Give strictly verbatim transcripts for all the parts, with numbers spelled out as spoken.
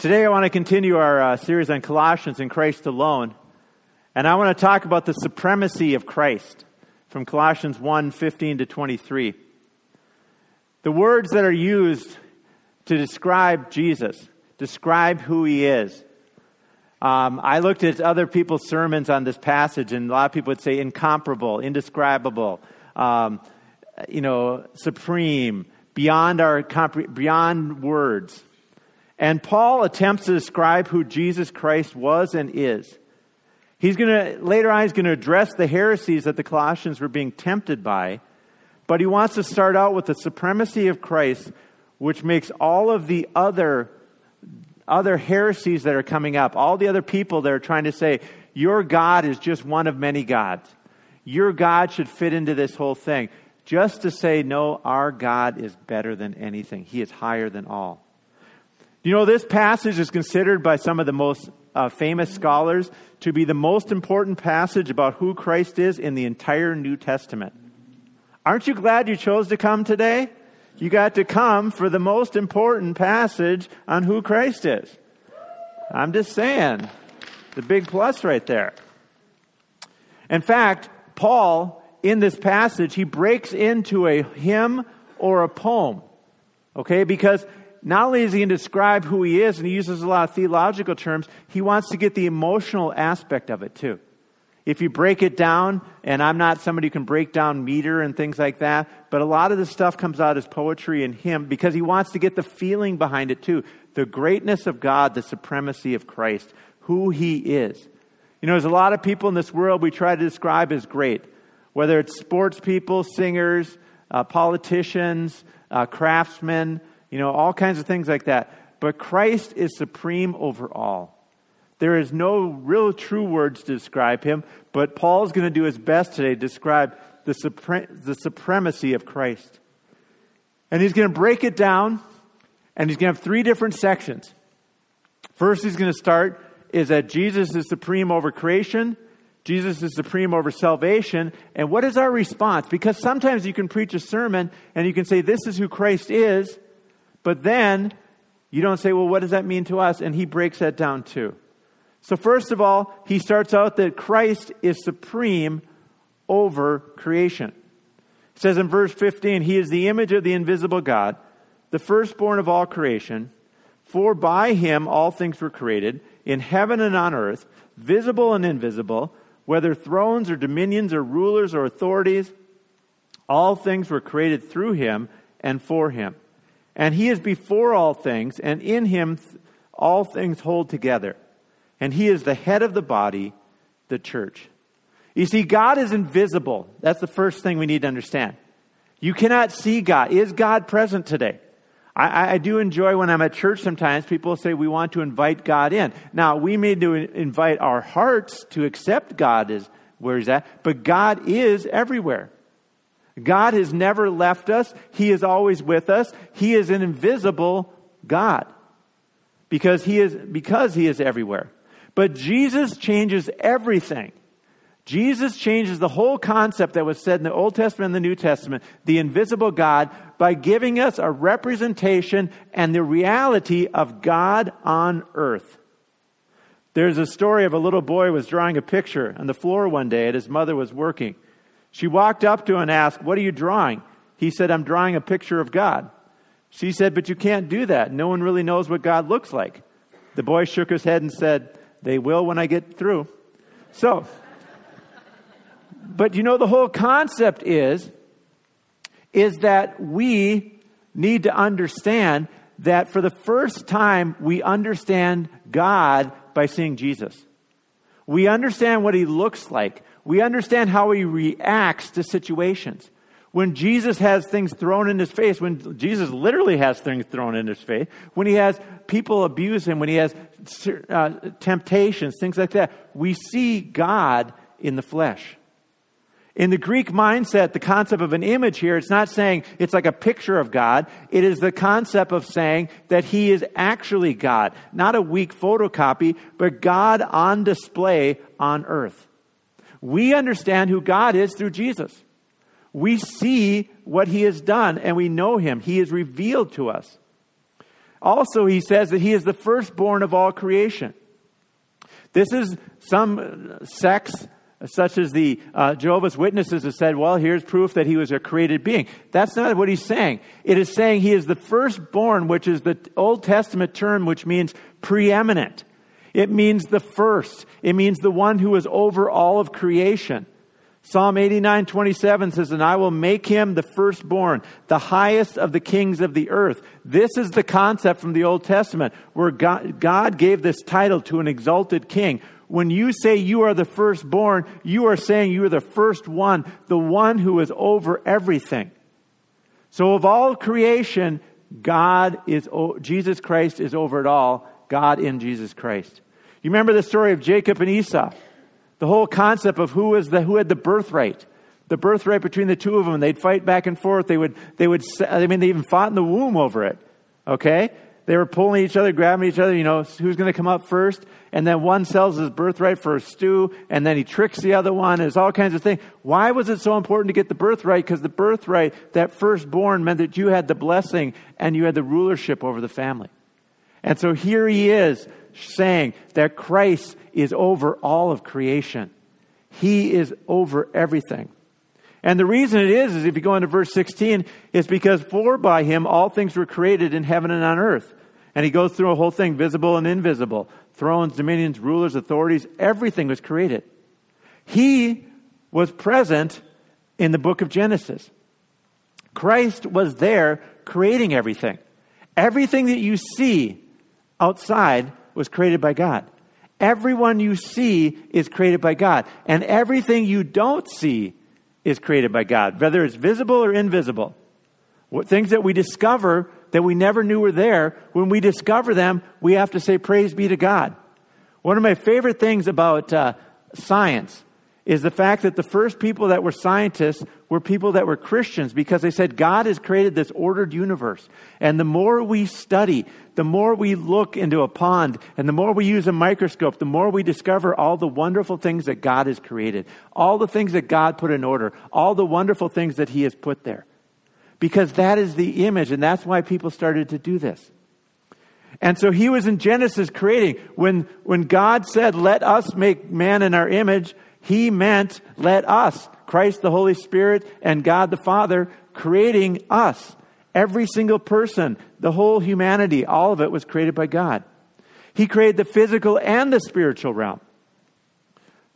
Today I want to continue our uh, series on Colossians and Christ alone. And I want to talk about the supremacy of Christ from Colossians one, fifteen to twenty-three. The words that are used to describe Jesus, describe who he is. Um, I looked at other people's sermons on this passage, and a lot of people would say incomparable, indescribable, um, you know, supreme, beyond our compre- beyond words. And Paul attempts to describe who Jesus Christ was and is. He's going to later on. He's going to address the heresies that the Colossians were being tempted by, but he wants to start out with the supremacy of Christ, which makes all of the other. Other heresies that are coming up, all the other people that are trying to say, your God is just one of many gods. Your God should fit into this whole thing. Just to say, no, our God is better than anything. He is higher than all. You know, this passage is considered by some of the most uh, famous scholars to be the most important passage about who Christ is in the entire New Testament. Aren't you glad you chose to come today? You got to come for the most important passage on who Christ is. I'm just saying, the big plus right there. In fact, Paul, in this passage, he breaks into a hymn or a poem. Okay, because not only is he going to describe who he is, and he uses a lot of theological terms, he wants to get the emotional aspect of it too. If you break it down, and I'm not somebody who can break down meter and things like that, but a lot of this stuff comes out as poetry and hymn because he wants to get the feeling behind it too. The greatness of God, the supremacy of Christ, who he is. You know, there's a lot of people in this world we try to describe as great, whether it's sports people, singers, uh, politicians, uh, craftsmen, you know, all kinds of things like that. But Christ is supreme over all. There is no real true words to describe him, but Paul's going to do his best today to describe the, supre- the supremacy of Christ. And he's going to break it down, and he's going to have three different sections. First, he's going to start is that Jesus is supreme over creation, Jesus is supreme over salvation, and what is our response? Because sometimes you can preach a sermon, and you can say, this is who Christ is, but then you don't say, well, what does that mean to us? And he breaks that down too. So first of all, he starts out that Christ is supreme over creation. It says in verse fifteen, he is the image of the invisible God, the firstborn of all creation. For by him all things were created, in heaven and on earth, visible and invisible, whether thrones or dominions or rulers or authorities. All things were created through him and for him. And he is before all things, and in him all things hold together. And he is the head of the body, the church. You see, God is invisible. That's the first thing we need to understand. You cannot see God. Is God present today? I, I do enjoy when I'm at church sometimes, people say we want to invite God in. Now, we may do invite our hearts to accept God is where he's at, but God is everywhere. God has never left us. He is always with us. He is an invisible God because he is because he is everywhere. But Jesus changes everything. Jesus changes the whole concept that was said in the Old Testament and the New Testament, the invisible God, by giving us a representation and the reality of God on earth. There's a story of a little boy who was drawing a picture on the floor one day and his mother was working. She walked up to him and asked, what are you drawing? He said, I'm drawing a picture of God. She said, but you can't do that. No one really knows what God looks like. The boy shook his head and said, they will when I get through. So, but you know, the whole concept is, is that we need to understand that for the first time, we understand God by seeing Jesus. We understand what he looks like. We understand how he reacts to situations. When Jesus has things thrown in his face, when Jesus literally has things thrown in his face, when he has people abuse him, when he has uh, temptations, things like that, we see God in the flesh. In the Greek mindset, the concept of an image here, it's not saying it's like a picture of God. It is the concept of saying that he is actually God, not a weak photocopy, but God on display on earth. We understand who God is through Jesus. We see what he has done and we know him. He is revealed to us. Also, he says that he is the firstborn of all creation. This is some sects, such as the uh, Jehovah's Witnesses, have said, well, here's proof that he was a created being. That's not what he's saying. It is saying he is the firstborn, which is the Old Testament term, which means preeminent. It means the first. It means the one who is over all of creation. Psalm eighty-nine twenty-seven says, and I will make him the firstborn, the highest of the kings of the earth. This is the concept from the Old Testament where God, God gave this title to an exalted king. When you say you are the firstborn, you are saying you are the first one, the one who is over everything. So of all creation, God is, Jesus Christ is over it all. God in Jesus Christ. You remember the story of Jacob and Esau? The whole concept of who is the who had the birthright, the birthright between the two of them. They'd fight back and forth. They would, they would. I mean, they even fought in the womb over it. Okay, they were pulling each other, grabbing each other. You know, who's going to come up first? And then one sells his birthright for a stew, and then he tricks the other one. There's all kinds of things. Why was it so important to get the birthright? Because the birthright, that firstborn, meant that you had the blessing and you had the rulership over the family. And so here he is saying that Christ is over all of creation. He is over everything. And the reason it is, is if you go into verse sixteen, is because for by him all things were created in heaven and on earth. And he goes through a whole thing, visible and invisible. Thrones, dominions, rulers, authorities, everything was created. He was present in the book of Genesis. Christ was there creating everything. Everything that you see outside was created by God. Everyone you see is created by God. And everything you don't see is created by God, whether it's visible or invisible. What, things that we discover that we never knew were there, when we discover them, we have to say, praise be to God. One of my favorite things about uh, science is the fact that the first people that were scientists were people that were Christians, because they said God has created this ordered universe. And the more we study, the more we look into a pond, and the more we use a microscope, the more we discover all the wonderful things that God has created, all the things that God put in order, all the wonderful things that he has put there. Because that is the image, and that's why people started to do this. And so he was in Genesis creating. When, when God said, let us make man in our image, he meant, let us, Christ the Holy Spirit and God the Father, creating us. Every single person, the whole humanity, all of it was created by God. He created the physical and the spiritual realm.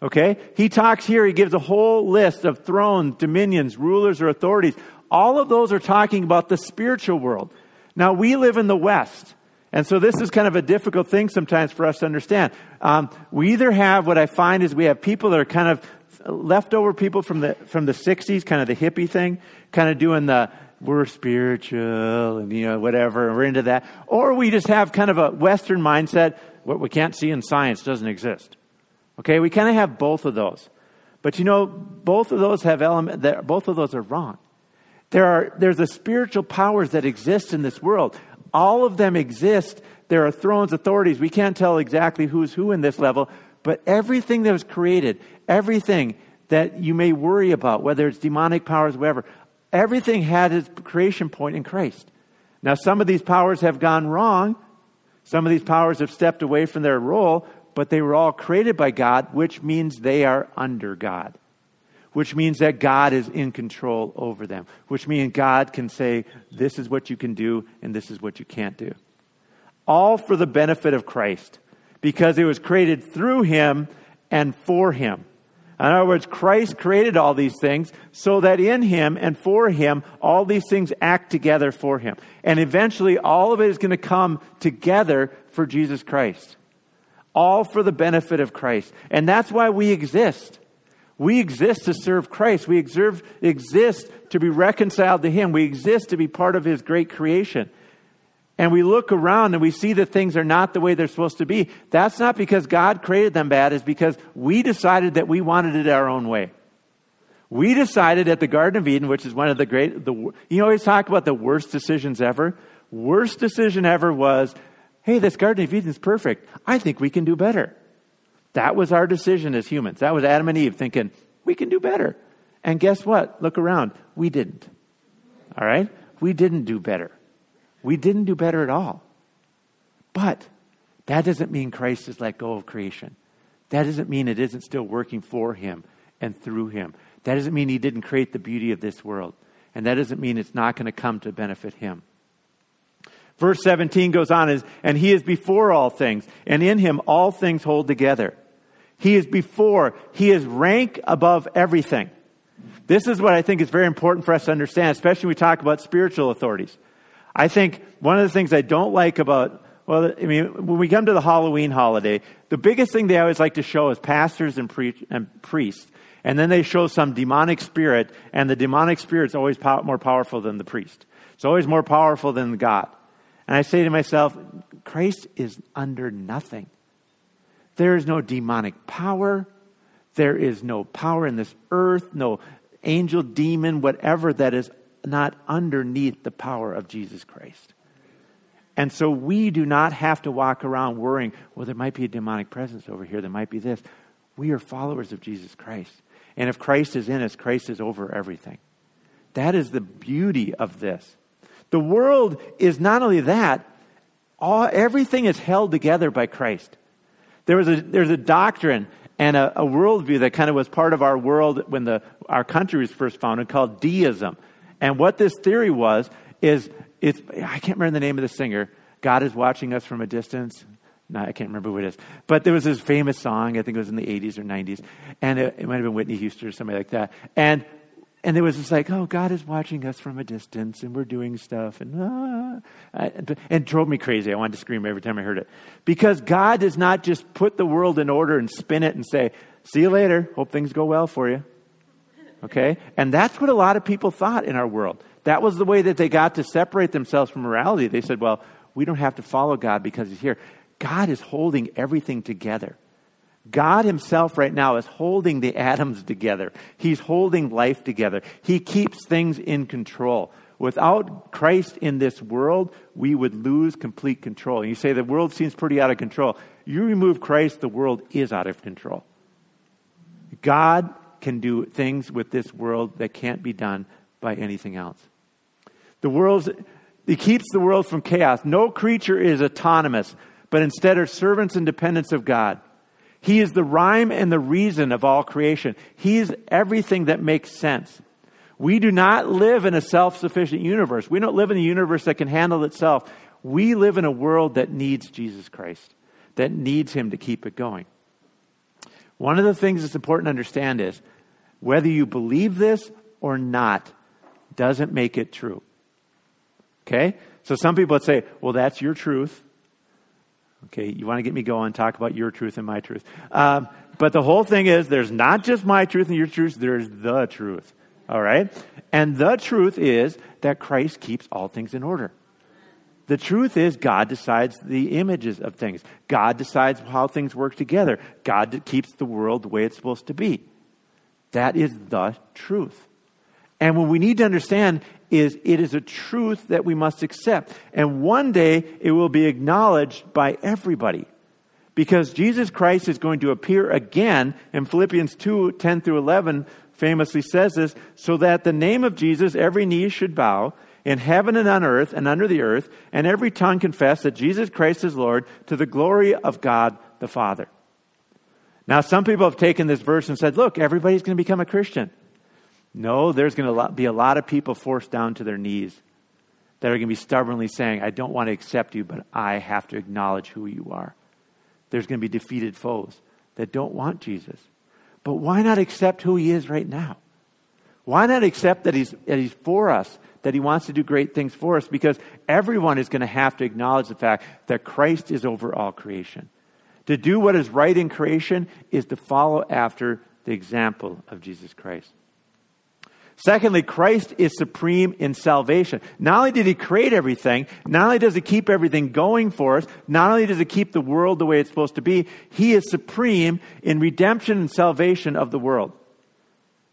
Okay? He talks here, he gives a whole list of thrones, dominions, rulers, or authorities. All of those are talking about the spiritual world. Now, we live in the West. And so this is kind of a difficult thing sometimes for us to understand. Um, we either have, what I find is we have people that are kind of leftover people from the from the sixties, kind of the hippie thing, kind of doing the we're spiritual and, you know, whatever, and we're into that. Or we just have kind of a Western mindset, what we can't see in science doesn't exist. Okay, we kind of have both of those. But, you know, both of those have element that both of those are wrong. There are there's the spiritual powers that exist in this world. All of them exist. There are thrones, authorities. We can't tell exactly who's who in this level, but everything that was created, everything that you may worry about, whether it's demonic powers, whatever, everything had its creation point in Christ. Now, some of these powers have gone wrong. Some of these powers have stepped away from their role, but they were all created by God, which means they are under God, which means that God is in control over them, which means God can say, this is what you can do and this is what you can't do. All for the benefit of Christ, because it was created through him and for him. In other words, Christ created all these things so that in him and for him, all these things act together for him. And eventually all of it is going to come together for Jesus Christ. All for the benefit of Christ. And that's why we exist. We exist to serve Christ. We exerve, exist to be reconciled to him. We exist to be part of his great creation. And we look around and we see that things are not the way they're supposed to be. That's not because God created them bad. It's because we decided that we wanted it our own way. We decided at the Garden of Eden, which is one of the great, the, you always talk about the worst decisions ever. Worst decision ever was, hey, this Garden of Eden is perfect. I think we can do better. That was our decision as humans. That was Adam and Eve thinking, we can do better. And guess what? Look around. We didn't. All right? We didn't do better. We didn't do better at all. But that doesn't mean Christ has let go of creation. That doesn't mean it isn't still working for him and through him. That doesn't mean he didn't create the beauty of this world. And that doesn't mean it's not going to come to benefit him. Verse seventeen goes on, is, and he is before all things, and in him all things hold together. He is before, he is rank above everything. This is what I think is very important for us to understand, especially when we talk about spiritual authorities. I think one of the things I don't like about, well, I mean, when we come to the Halloween holiday, the biggest thing they always like to show is pastors and, pre- and priests, and then they show some demonic spirit, and the demonic spirit is always pow- more powerful than the priest. It's always more powerful than God. And I say to myself, Christ is under nothing. There is no demonic power. There is no power in this earth, no angel, demon, whatever that is not underneath the power of Jesus Christ. And so we do not have to walk around worrying, well, there might be a demonic presence over here. There might be this. We are followers of Jesus Christ. And if Christ is in us, Christ is over everything. That is the beauty of this. The world is not only that, all, everything is held together by Christ. There was a, there's a doctrine and a, a worldview that kind of was part of our world when the our country was first founded called deism. And what this theory was is, it's I can't remember the name of the singer, God is watching us from a distance. No, I can't remember what it is. But there was this famous song, I think it was in the eighties or nineties, and it, it might have been Whitney Houston or somebody like that. And And there was this like, oh, God is watching us from a distance and we're doing stuff. And ah, and it drove me crazy. I wanted to scream every time I heard it. Because God does not just put the world in order and spin it and say, see you later. Hope things go well for you. Okay? And that's what a lot of people thought in our world. That was the way that they got to separate themselves from morality. They said, well, we don't have to follow God because he's here. God is holding everything together. God himself right now is holding the atoms together. He's holding life together. He keeps things in control. Without Christ in this world, we would lose complete control. And you say the world seems pretty out of control. You remove Christ, the world is out of control. God can do things with this world that can't be done by anything else. The world's, he keeps the world from chaos. No creature is autonomous, but instead are servants and dependents of God. He is the rhyme and the reason of all creation. He is everything that makes sense. We do not live in a self-sufficient universe. We don't live in a universe that can handle itself. We live in a world that needs Jesus Christ, that needs him to keep it going. One of the things that's important to understand is whether you believe this or not doesn't make it true. Okay? So some people would say, well, that's your truth. Okay, you want to get me going, talk about your truth and my truth. Um, but the whole thing is, there's not just my truth and your truth, there's the truth. All right? And the truth is that Christ keeps all things in order. The truth is God decides the images of things. God decides how things work together. God keeps the world the way it's supposed to be. That is the truth. And what we need to understand is it is a truth that we must accept. And one day it will be acknowledged by everybody because Jesus Christ is going to appear again. And Philippians two, ten through eleven famously says this, so that the name of Jesus, every knee should bow in heaven and on earth and under the earth, and every tongue confess that Jesus Christ is Lord to the glory of God the Father. Now, some people have taken this verse and said, look, everybody's going to become a Christian. No, there's going to be a lot of people forced down to their knees that are going to be stubbornly saying, I don't want to accept you, but I have to acknowledge who you are. There's going to be defeated foes that don't want Jesus. But why not accept who he is right now? Why not accept that he's, that he's for us, that he wants to do great things for us? Because everyone is going to have to acknowledge the fact that Christ is over all creation. To do what is right in creation is to follow after the example of Jesus Christ. Secondly, Christ is supreme in salvation. Not only did he create everything, not only does he keep everything going for us, not only does he keep the world the way it's supposed to be, he is supreme in redemption and salvation of the world.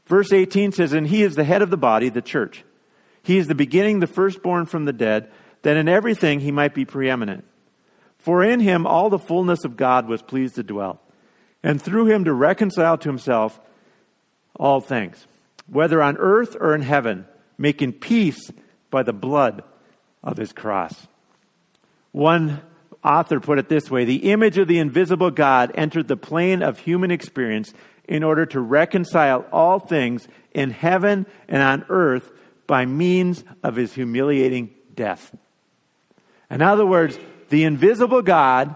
Verse eighteen says, and he is the head of the body, the church. He is the beginning, the firstborn from the dead, that in everything he might be preeminent. For in him all the fullness of God was pleased to dwell, and through him to reconcile to himself all things, whether on earth or in heaven, making peace by the blood of his cross. One author put it this way: the image of the invisible God entered the plane of human experience in order to reconcile all things in heaven and on earth by means of his humiliating death. In other words, the invisible God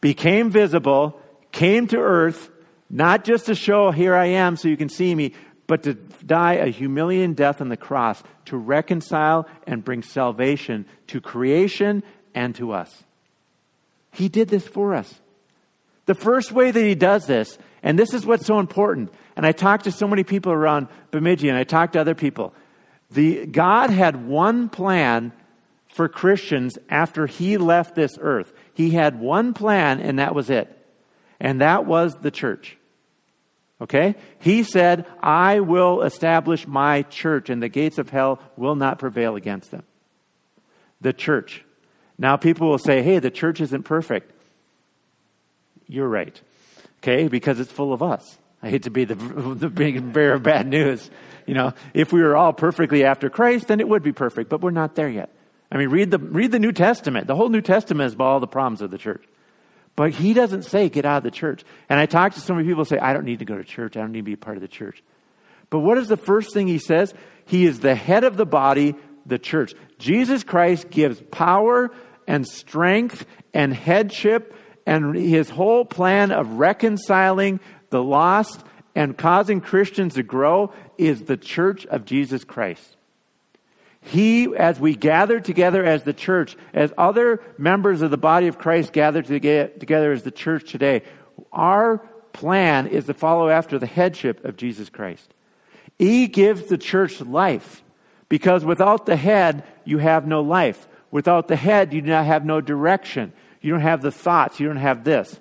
became visible, came to earth, not just to show, here I am so you can see me, but to die a humiliating death on the cross to reconcile and bring salvation to creation and to us. He did this for us. The first way that he does this, and this is what's so important, and I talked to so many people around Bemidji, and I talked to other people. The God had one plan for Christians after he left this earth. He had one plan, and that was it. And that was the church. Okay? He said, I will establish my church, and the gates of hell will not prevail against them. The church. Now people will say, hey, the church isn't perfect. You're right. Okay? Because it's full of us. I hate to be the, the big bearer of bad news. You know, if we were all perfectly after Christ, then it would be perfect, but we're not there yet. I mean, read the read the New Testament. The whole New Testament is about all the problems of the church. But he doesn't say, get out of the church. And I talked to so many people who say, I don't need to go to church. I don't need to be a part of the church. But what is the first thing he says? He is the head of the body, the church. Jesus Christ gives power and strength and headship, and his whole plan of reconciling the lost and causing Christians to grow is the church of Jesus Christ. He, as we gather together as the church, as other members of the body of Christ gather together as the church today, our plan is to follow after the headship of Jesus Christ. He gives the church life, because without the head, you have no life. Without the head, you do not have no direction. You don't have the thoughts. You don't have this.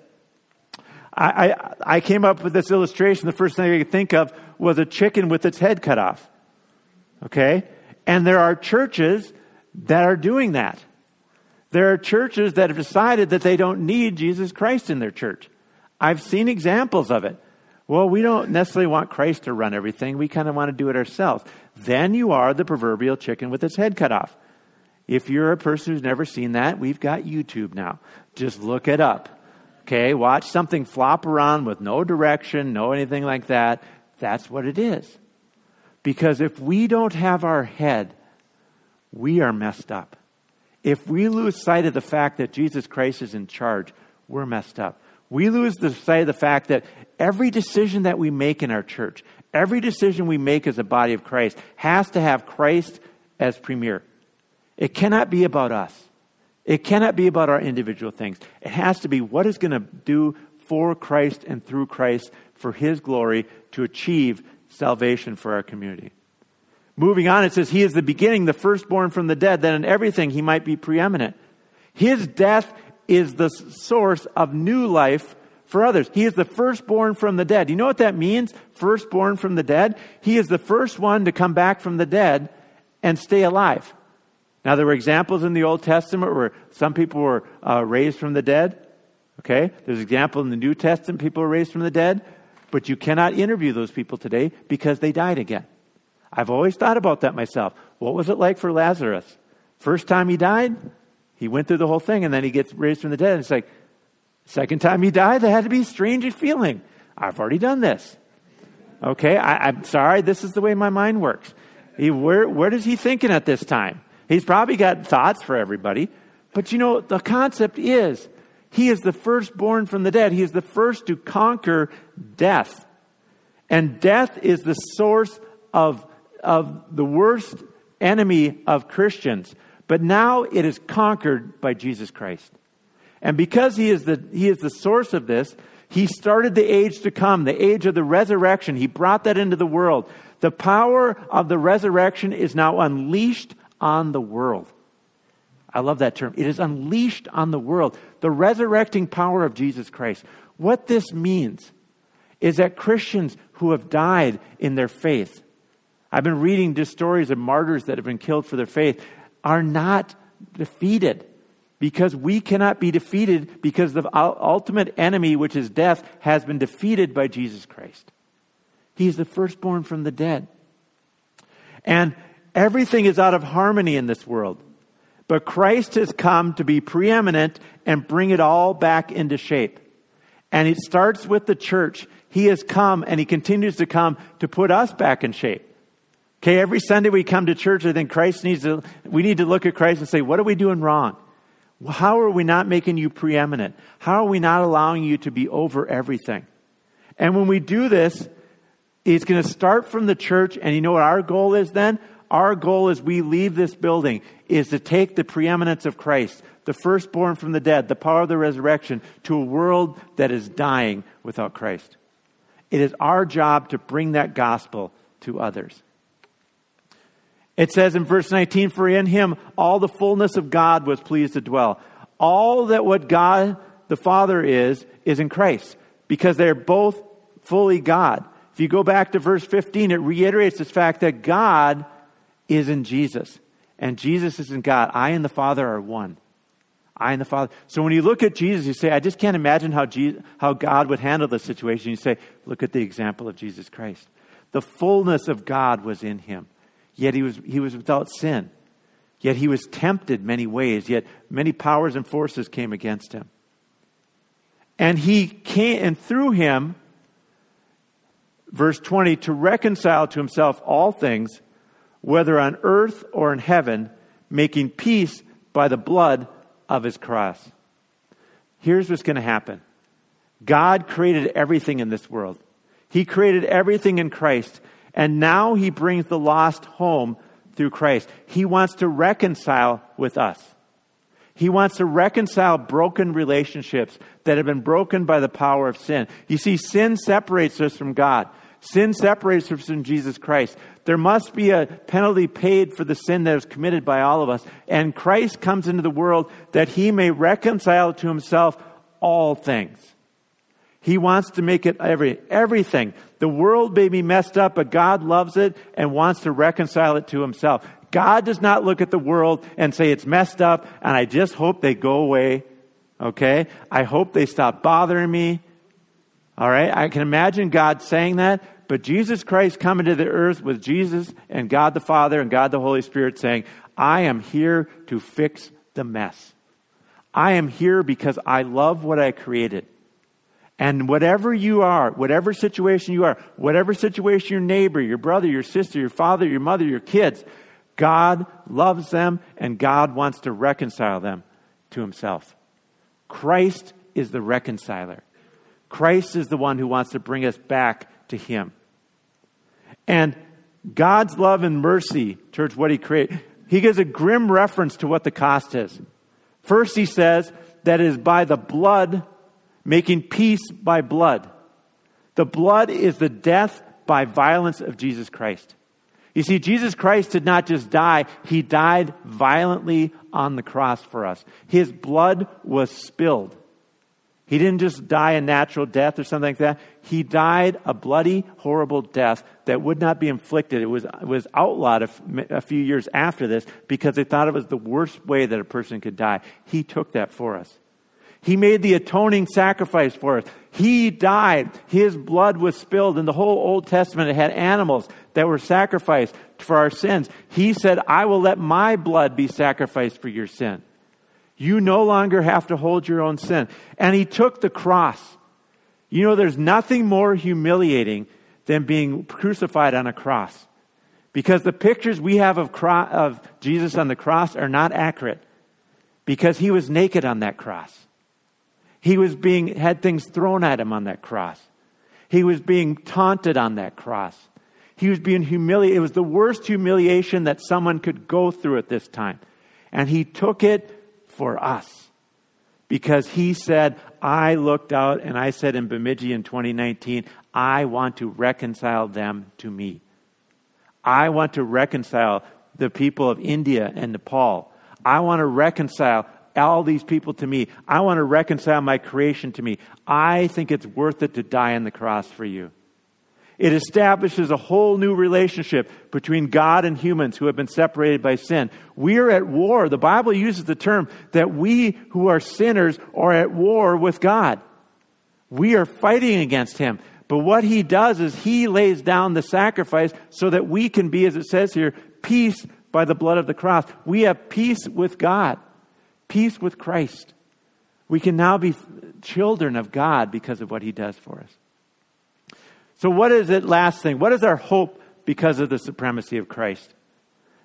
I, I, I came up with this illustration. The first thing I could think of was a chicken with its head cut off. Okay? And there are churches that are doing that. There are churches that have decided that they don't need Jesus Christ in their church. I've seen examples of it. Well, we don't necessarily want Christ to run everything. We kind of want to do it ourselves. Then you are the proverbial chicken with its head cut off. If you're a person who's never seen that, we've got YouTube now. Just look it up. Okay, watch something flop around with no direction, no anything like that. That's what it is. Because if we don't have our head, we are messed up. If we lose sight of the fact that Jesus Christ is in charge, we're messed up. We lose the sight of the fact that every decision that we make in our church, every decision we make as a body of Christ has to have Christ as premier. It cannot be about us. It cannot be about our individual things. It has to be what is going to do for Christ and through Christ for his glory to achieve salvation for our community. Moving on, it says, he is the beginning, the firstborn from the dead, that in everything he might be preeminent. His death is the source of new life for others. He is the firstborn from the dead. You know what that means? Firstborn from the dead? He is the first one to come back from the dead and stay alive. Now, there were examples in the Old Testament where some people were uh, raised from the dead. Okay? There's an example in the New Testament, people were raised from the dead. But you cannot interview those people today because they died again. I've always thought about that myself. What was it like for Lazarus? First time he died, he went through the whole thing, and then he gets raised from the dead. And it's like, second time he died, that had to be a strange feeling. I've already done this. Okay, I, I'm sorry, this is the way my mind works. He, where, where is he thinking at this time? He's probably got thoughts for everybody. But you know, the concept is, he is the firstborn from the dead. He is the first to conquer death. And death is the source of, of the worst enemy of Christians. But now it is conquered by Jesus Christ. And because he is the, he is the source of this, he started the age to come, the age of the resurrection. He brought that into the world. The power of the resurrection is now unleashed on the world. I love that term. It is unleashed on the world. The resurrecting power of Jesus Christ. What this means is that Christians who have died in their faith, I've been reading just stories of martyrs that have been killed for their faith, are not defeated, because we cannot be defeated, because the ultimate enemy, which is death, has been defeated by Jesus Christ. He is the firstborn from the dead. And everything is out of harmony in this world. But Christ has come to be preeminent and bring it all back into shape. And it starts with the church. He has come and he continues to come to put us back in shape. Okay, every Sunday we come to church, I think Christ needs to, we need to look at Christ and say, what are we doing wrong? How are we not making you preeminent? How are we not allowing you to be over everything? And when we do this, it's going to start from the church. And you know what our goal is then? Our goal as we leave this building is to take the preeminence of Christ, the firstborn from the dead, the power of the resurrection, to a world that is dying without Christ. It is our job to bring that gospel to others. It says in verse nineteen, for in him all the fullness of God was pleased to dwell. All that what God the Father is, is in Christ, because they're both fully God. If you go back to verse fifteen, it reiterates this fact that God is in Jesus and Jesus is in God. I and the Father are one. I and the Father. So when you look at Jesus, you say, I just can't imagine how Jesus, how God would handle this situation. You say, look at the example of Jesus Christ. The fullness of God was in him. Yet he was he was without sin. Yet he was tempted many ways. Yet many powers and forces came against him. And he came, and through him, verse twenty, to reconcile to himself all things, whether on earth or in heaven, making peace by the blood of his cross. Here's what's going to happen. God created everything in this world. He created everything in Christ. And now he brings the lost home through Christ. He wants to reconcile with us. He wants to reconcile broken relationships that have been broken by the power of sin. You see, sin separates us from God. Sin separates us from Jesus Christ. There must be a penalty paid for the sin that is committed by all of us. And Christ comes into the world that he may reconcile to himself all things. He wants to make it every everything. The world may be messed up, but God loves it and wants to reconcile it to himself. God does not look at the world and say, it's messed up, and I just hope they go away, okay? I hope they stop bothering me, all right? I can imagine God saying that, but Jesus Christ coming to the earth with Jesus and God the Father and God the Holy Spirit saying, I am here to fix the mess. I am here because I love what I created. And whatever you are, whatever situation you are, whatever situation your neighbor, your brother, your sister, your father, your mother, your kids, God loves them and God wants to reconcile them to himself. Christ is the reconciler. Christ is the one who wants to bring us back to him. And God's love and mercy, church, what he created, he gives a grim reference to what the cost is. First, he says that it is by the blood, making peace by blood. The blood is the death by violence of Jesus Christ. You see, Jesus Christ did not just die. He died violently on the cross for us. His blood was spilled. He didn't just die a natural death or something like that. He died a bloody, horrible death that would not be inflicted. It was, it was outlawed a, f- a few years after this because they thought it was the worst way that a person could die. He took that for us. He made the atoning sacrifice for us. He died. His blood was spilled. In the whole Old Testament, it had animals that were sacrificed for our sins. He said, I will let my blood be sacrificed for your sin. You no longer have to hold your own sin. And he took the cross. You know, there's nothing more humiliating than being crucified on a cross. Because the pictures we have of, cro- of Jesus on the cross are not accurate. Because he was naked on that cross. He was being, had things thrown at him on that cross. He was being taunted on that cross. He was being humiliated. It was the worst humiliation that someone could go through at this time. And he took it for us because he said, I looked out and I said in Bemidji in twenty nineteen, I want to reconcile them to me. I want to reconcile the people of India and Nepal. I want to reconcile all these people to me. I want to reconcile my creation to me. I think it's worth it to die on the cross for you. It establishes a whole new relationship between God and humans who have been separated by sin. We are at war. The Bible uses the term that we who are sinners are at war with God. We are fighting against him. But what he does is he lays down the sacrifice so that we can be, as it says here, peace by the blood of the cross, we have peace with God, peace with Christ. We can now be children of God because of what he does for us. So what is it, last thing? What is our hope because of the supremacy of Christ?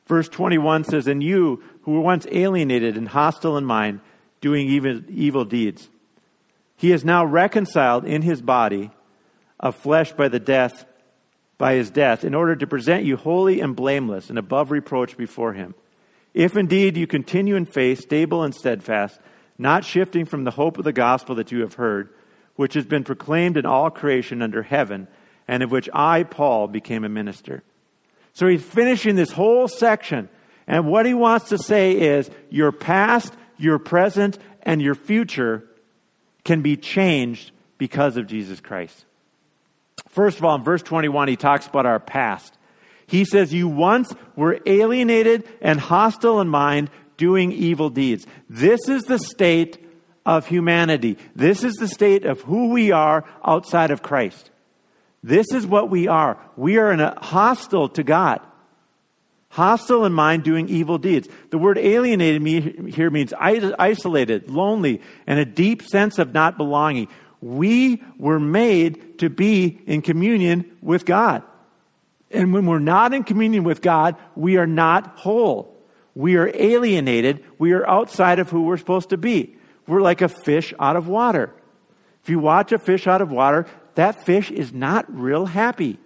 Verse twenty-one says, "And you who were once alienated and hostile in mind, doing evil, evil deeds, he is now reconciled in his body of flesh by the death, by his death, in order to present you holy and blameless and above reproach before him. If indeed you continue in faith, stable and steadfast, not shifting from the hope of the gospel that you have heard, which has been proclaimed in all creation under heaven, and of which I, Paul, became a minister." So he's finishing this whole section. And what he wants to say is your past, your present, and your future can be changed because of Jesus Christ. First of all, in verse twenty-one, he talks about our past. He says, you once were alienated and hostile in mind, doing evil deeds. This is the state of humanity. This is the state of who we are outside of Christ. This is what we are. We are in a hostile to God. Hostile in mind, doing evil deeds. The word alienated here means isolated, lonely, and a deep sense of not belonging. We were made to be in communion with God. And when we're not in communion with God, we are not whole. We are alienated. We are outside of who we're supposed to be. We're like a fish out of water. If you watch a fish out of water, that fish is not real happy.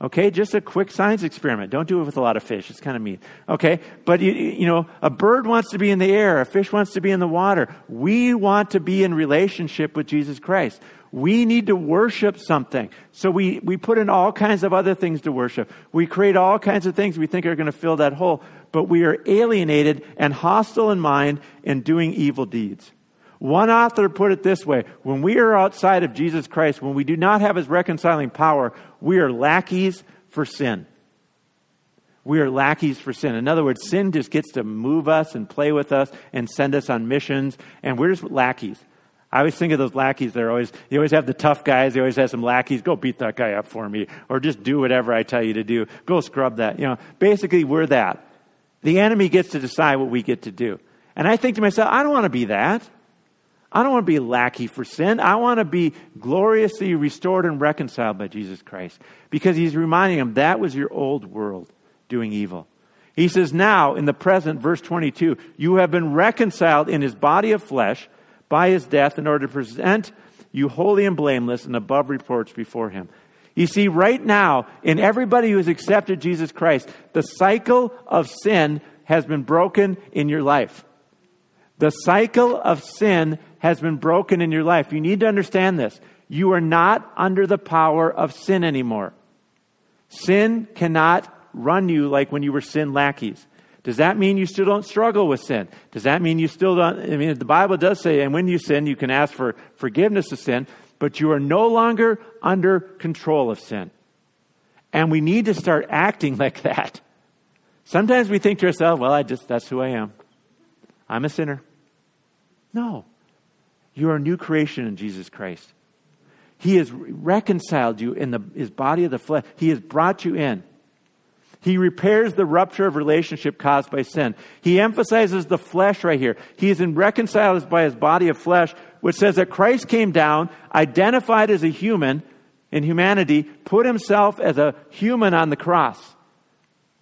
Okay, just a quick science experiment. Don't do it with a lot of fish. It's kind of mean. Okay, but you, you know, a bird wants to be in the air. A fish wants to be in the water. We want to be in relationship with Jesus Christ. We need to worship something. So we, we put in all kinds of other things to worship. We create all kinds of things we think are going to fill that hole. But we are alienated and hostile in mind and doing evil deeds. One author put it this way: when we are outside of Jesus Christ, when we do not have his reconciling power, we are lackeys for sin. We are lackeys for sin. In other words, sin just gets to move us and play with us and send us on missions, and we're just lackeys. I always think of those lackeys. They're always, you always have the tough guys. They always have some lackeys. Go beat that guy up for me, or just do whatever I tell you to do. Go scrub that. You know, basically, we're that. The enemy gets to decide what we get to do. And I think to myself, I don't want to be that. I don't want to be a lackey for sin. I want to be gloriously restored and reconciled by Jesus Christ. Because he's reminding them that was your old world doing evil. He says now in the present, verse twenty-two, you have been reconciled in his body of flesh by his death in order to present you holy and blameless and above reproach before him. You see, right now, in everybody who has accepted Jesus Christ, the cycle of sin has been broken in your life. The cycle of sin has been broken in your life. You need to understand this. You are not under the power of sin anymore. Sin cannot run you like when you were sin lackeys. Does that mean you still don't struggle with sin? Does that mean you still don't? I mean, the Bible does say, and when you sin, you can ask for forgiveness of sin, but you are no longer under control of sin. And we need to start acting like that. Sometimes we think to ourselves, well, I just, that's who I am. I'm a sinner. No. You are a new creation in Jesus Christ. He has reconciled you in the, his body of the flesh. He has brought you in. He repairs the rupture of relationship caused by sin. He emphasizes the flesh right here. He is reconciled by his body of flesh, which says that Christ came down, identified as a human in humanity, put himself as a human on the cross.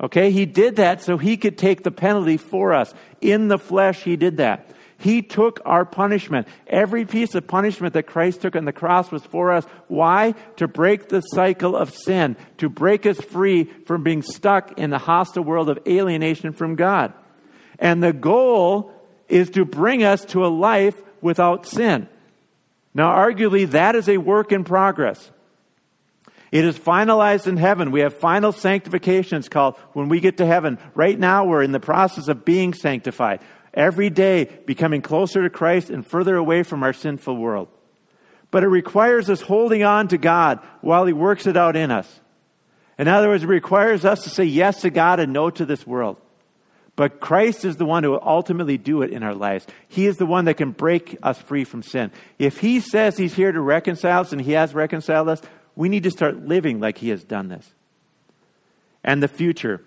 Okay, he did that so he could take the penalty for us. In the flesh, he did that. He took our punishment. Every piece of punishment that Christ took on the cross was for us. Why? To break the cycle of sin, to break us free from being stuck in the hostile world of alienation from God. And the goal is to bring us to a life without sin. Now, arguably, that is a work in progress. It is finalized in heaven. We have final sanctification, it's called, when we get to heaven. Right now, we're in the process of being sanctified. Every day, becoming closer to Christ and further away from our sinful world. But it requires us holding on to God while he works it out in us. In other words, it requires us to say yes to God and no to this world. But Christ is the one who will ultimately do it in our lives. He is the one that can break us free from sin. If he says he's here to reconcile us and he has reconciled us, we need to start living like he has done this. And the future.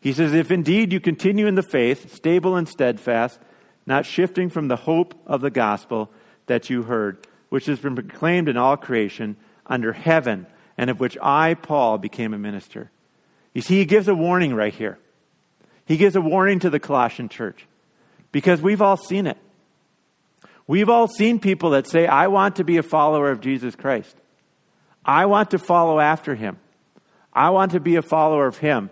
He says, if indeed you continue in the faith, stable and steadfast, not shifting from the hope of the gospel that you heard, which has been proclaimed in all creation under heaven, and of which I, Paul, became a minister. You see, he gives a warning right here. He gives a warning to the Colossian church, because we've all seen it. We've all seen people that say, I want to be a follower of Jesus Christ. I want to follow after him. I want to be a follower of him.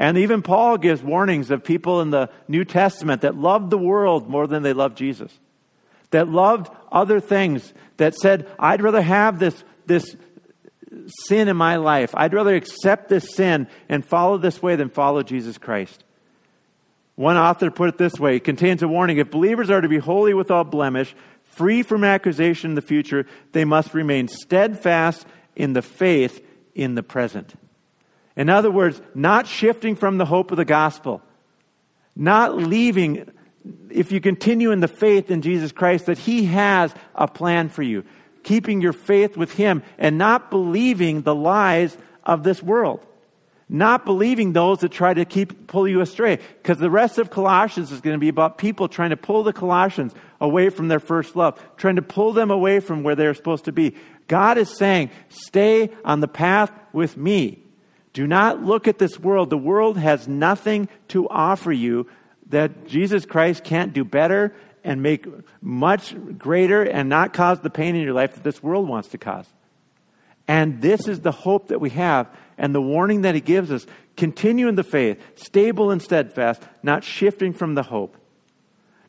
And even Paul gives warnings of people in the New Testament that loved the world more than they loved Jesus, that loved other things, that said, I'd rather have this, this sin in my life. I'd rather accept this sin and follow this way than follow Jesus Christ. One author put it this way. It contains a warning. If believers are to be holy without blemish, free from accusation in the future, they must remain steadfast in the faith in the present. In other words, not shifting from the hope of the gospel, not leaving. If you continue in the faith in Jesus Christ, that he has a plan for you, keeping your faith with him and not believing the lies of this world, not believing those that try to keep pull you astray, because the rest of Colossians is going to be about people trying to pull the Colossians away from their first love, trying to pull them away from where they're supposed to be. God is saying, stay on the path with me. Do not look at this world. The world has nothing to offer you that Jesus Christ can't do better and make much greater and not cause the pain in your life that this world wants to cause. And this is the hope that we have and the warning that he gives us. Continue in the faith, stable and steadfast, not shifting from the hope.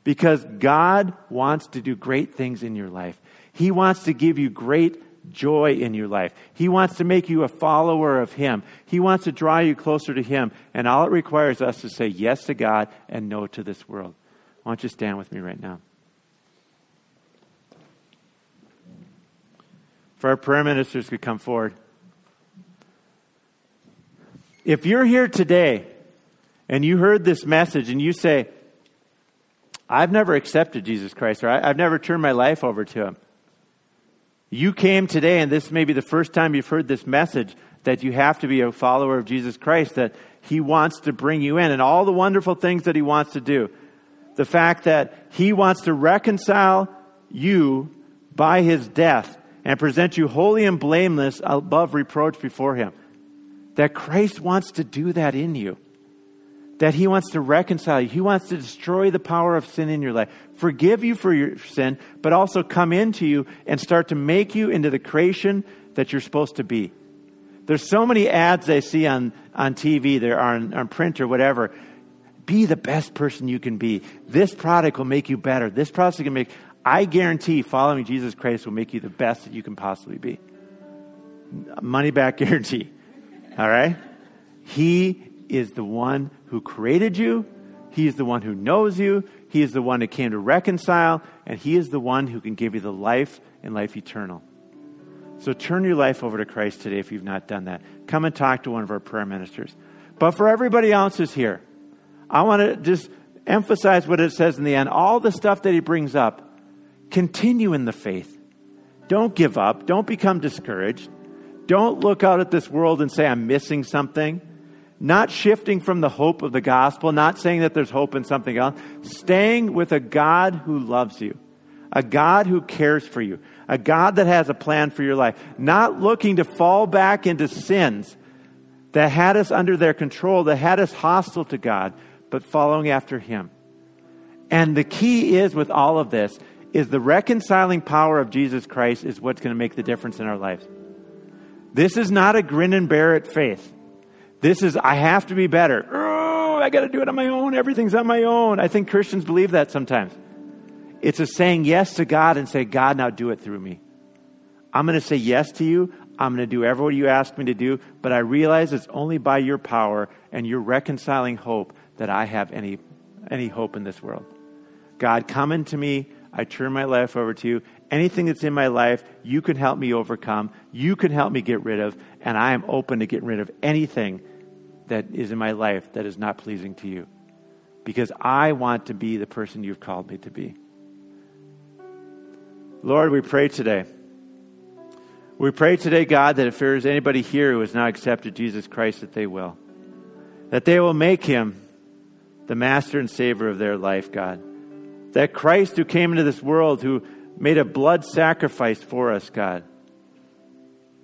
Because God wants to do great things in your life. He wants to give you great joy in your life. He wants to make you a follower of him. He wants to draw you closer to him. And all it requires is us to say yes to God and no to this world. Why don't you stand with me right now? If our prayer ministers could come forward. If you're here today and you heard this message and you say, I've never accepted Jesus Christ, or I've never turned my life over to him. You came today, and this may be the first time you've heard this message, that you have to be a follower of Jesus Christ, that he wants to bring you in, and all the wonderful things that he wants to do. The fact that he wants to reconcile you by his death and present you holy and blameless above reproach before him. That Christ wants to do that in you. That he wants to reconcile you. He wants to destroy the power of sin in your life, forgive you for your sin, but also come into you and start to make you into the creation that you're supposed to be. There's so many ads I see on, on T V, there on, on print or whatever. Be the best person you can be. This product will make you better. This product can make, I guarantee following Jesus Christ will make you the best that you can possibly be. Money back guarantee. All right? He is the one who created you. He is the one who knows you. He is the one that came to reconcile. And he is the one who can give you the life and life eternal. So turn your life over to Christ today if you've not done that. Come and talk to one of our prayer ministers. But for everybody else who's here, I want to just emphasize what it says in the end. All the stuff that he brings up, continue in the faith. Don't give up. Don't become discouraged. Don't look out at this world and say, I'm missing something. Not shifting from the hope of the gospel, not saying that there's hope in something else, staying with a God who loves you, a God who cares for you, a God that has a plan for your life, not looking to fall back into sins that had us under their control, that had us hostile to God, but following after him. And the key is with all of this is the reconciling power of Jesus Christ is what's going to make the difference in our lives. This is not a grin and bear it faith. This is, I have to be better. Oh, I got to do it on my own. Everything's on my own. I think Christians believe that sometimes. It's a saying yes to God and say, God, now do it through me. I'm going to say yes to you. I'm going to do everything you ask me to do. But I realize it's only by your power and your reconciling hope that I have any, any hope in this world. God, come into me. I turn my life over to you. Anything that's in my life, you can help me overcome. You can help me get rid of. And I am open to getting rid of anything that is in my life that is not pleasing to you. Because I want to be the person you've called me to be. Lord, we pray today. We pray today, God, that if there is anybody here who has not accepted Jesus Christ, that they will. that they will make him the master and savior of their life, God. That Christ who came into this world, who made a blood sacrifice for us, God,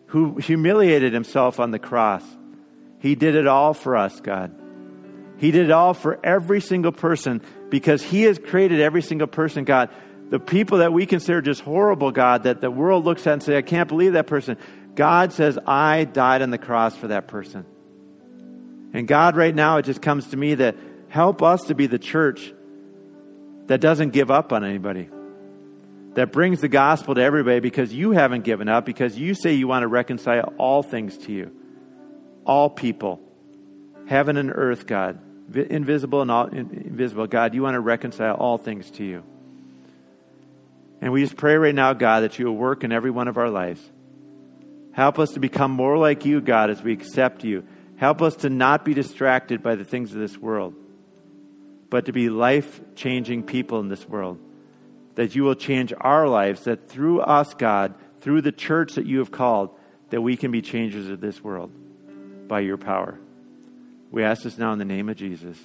who humiliated himself on the cross, he did it all for us, God. He did it all for every single person, because he has created every single person, God. The people that we consider just horrible, God, that the world looks at and say, I can't believe that person. God says, I died on the cross for that person. And God, right now, it just comes to me that help us to be the church that doesn't give up on anybody, that brings the gospel to everybody, because you haven't given up, because you say you want to reconcile all things to you, all people, heaven and earth, God, invisible and all invisible. God, you want to reconcile all things to you. And we just pray right now, God, that you will work in every one of our lives. Help us to become more like you, God, as we accept you. Help us to not be distracted by the things of this world, but to be life-changing people in this world. That you will change our lives, that through us, God, through the church that you have called, that we can be changers of this world by your power. We ask this now in the name of Jesus.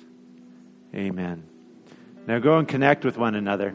Amen. Now go and connect with one another.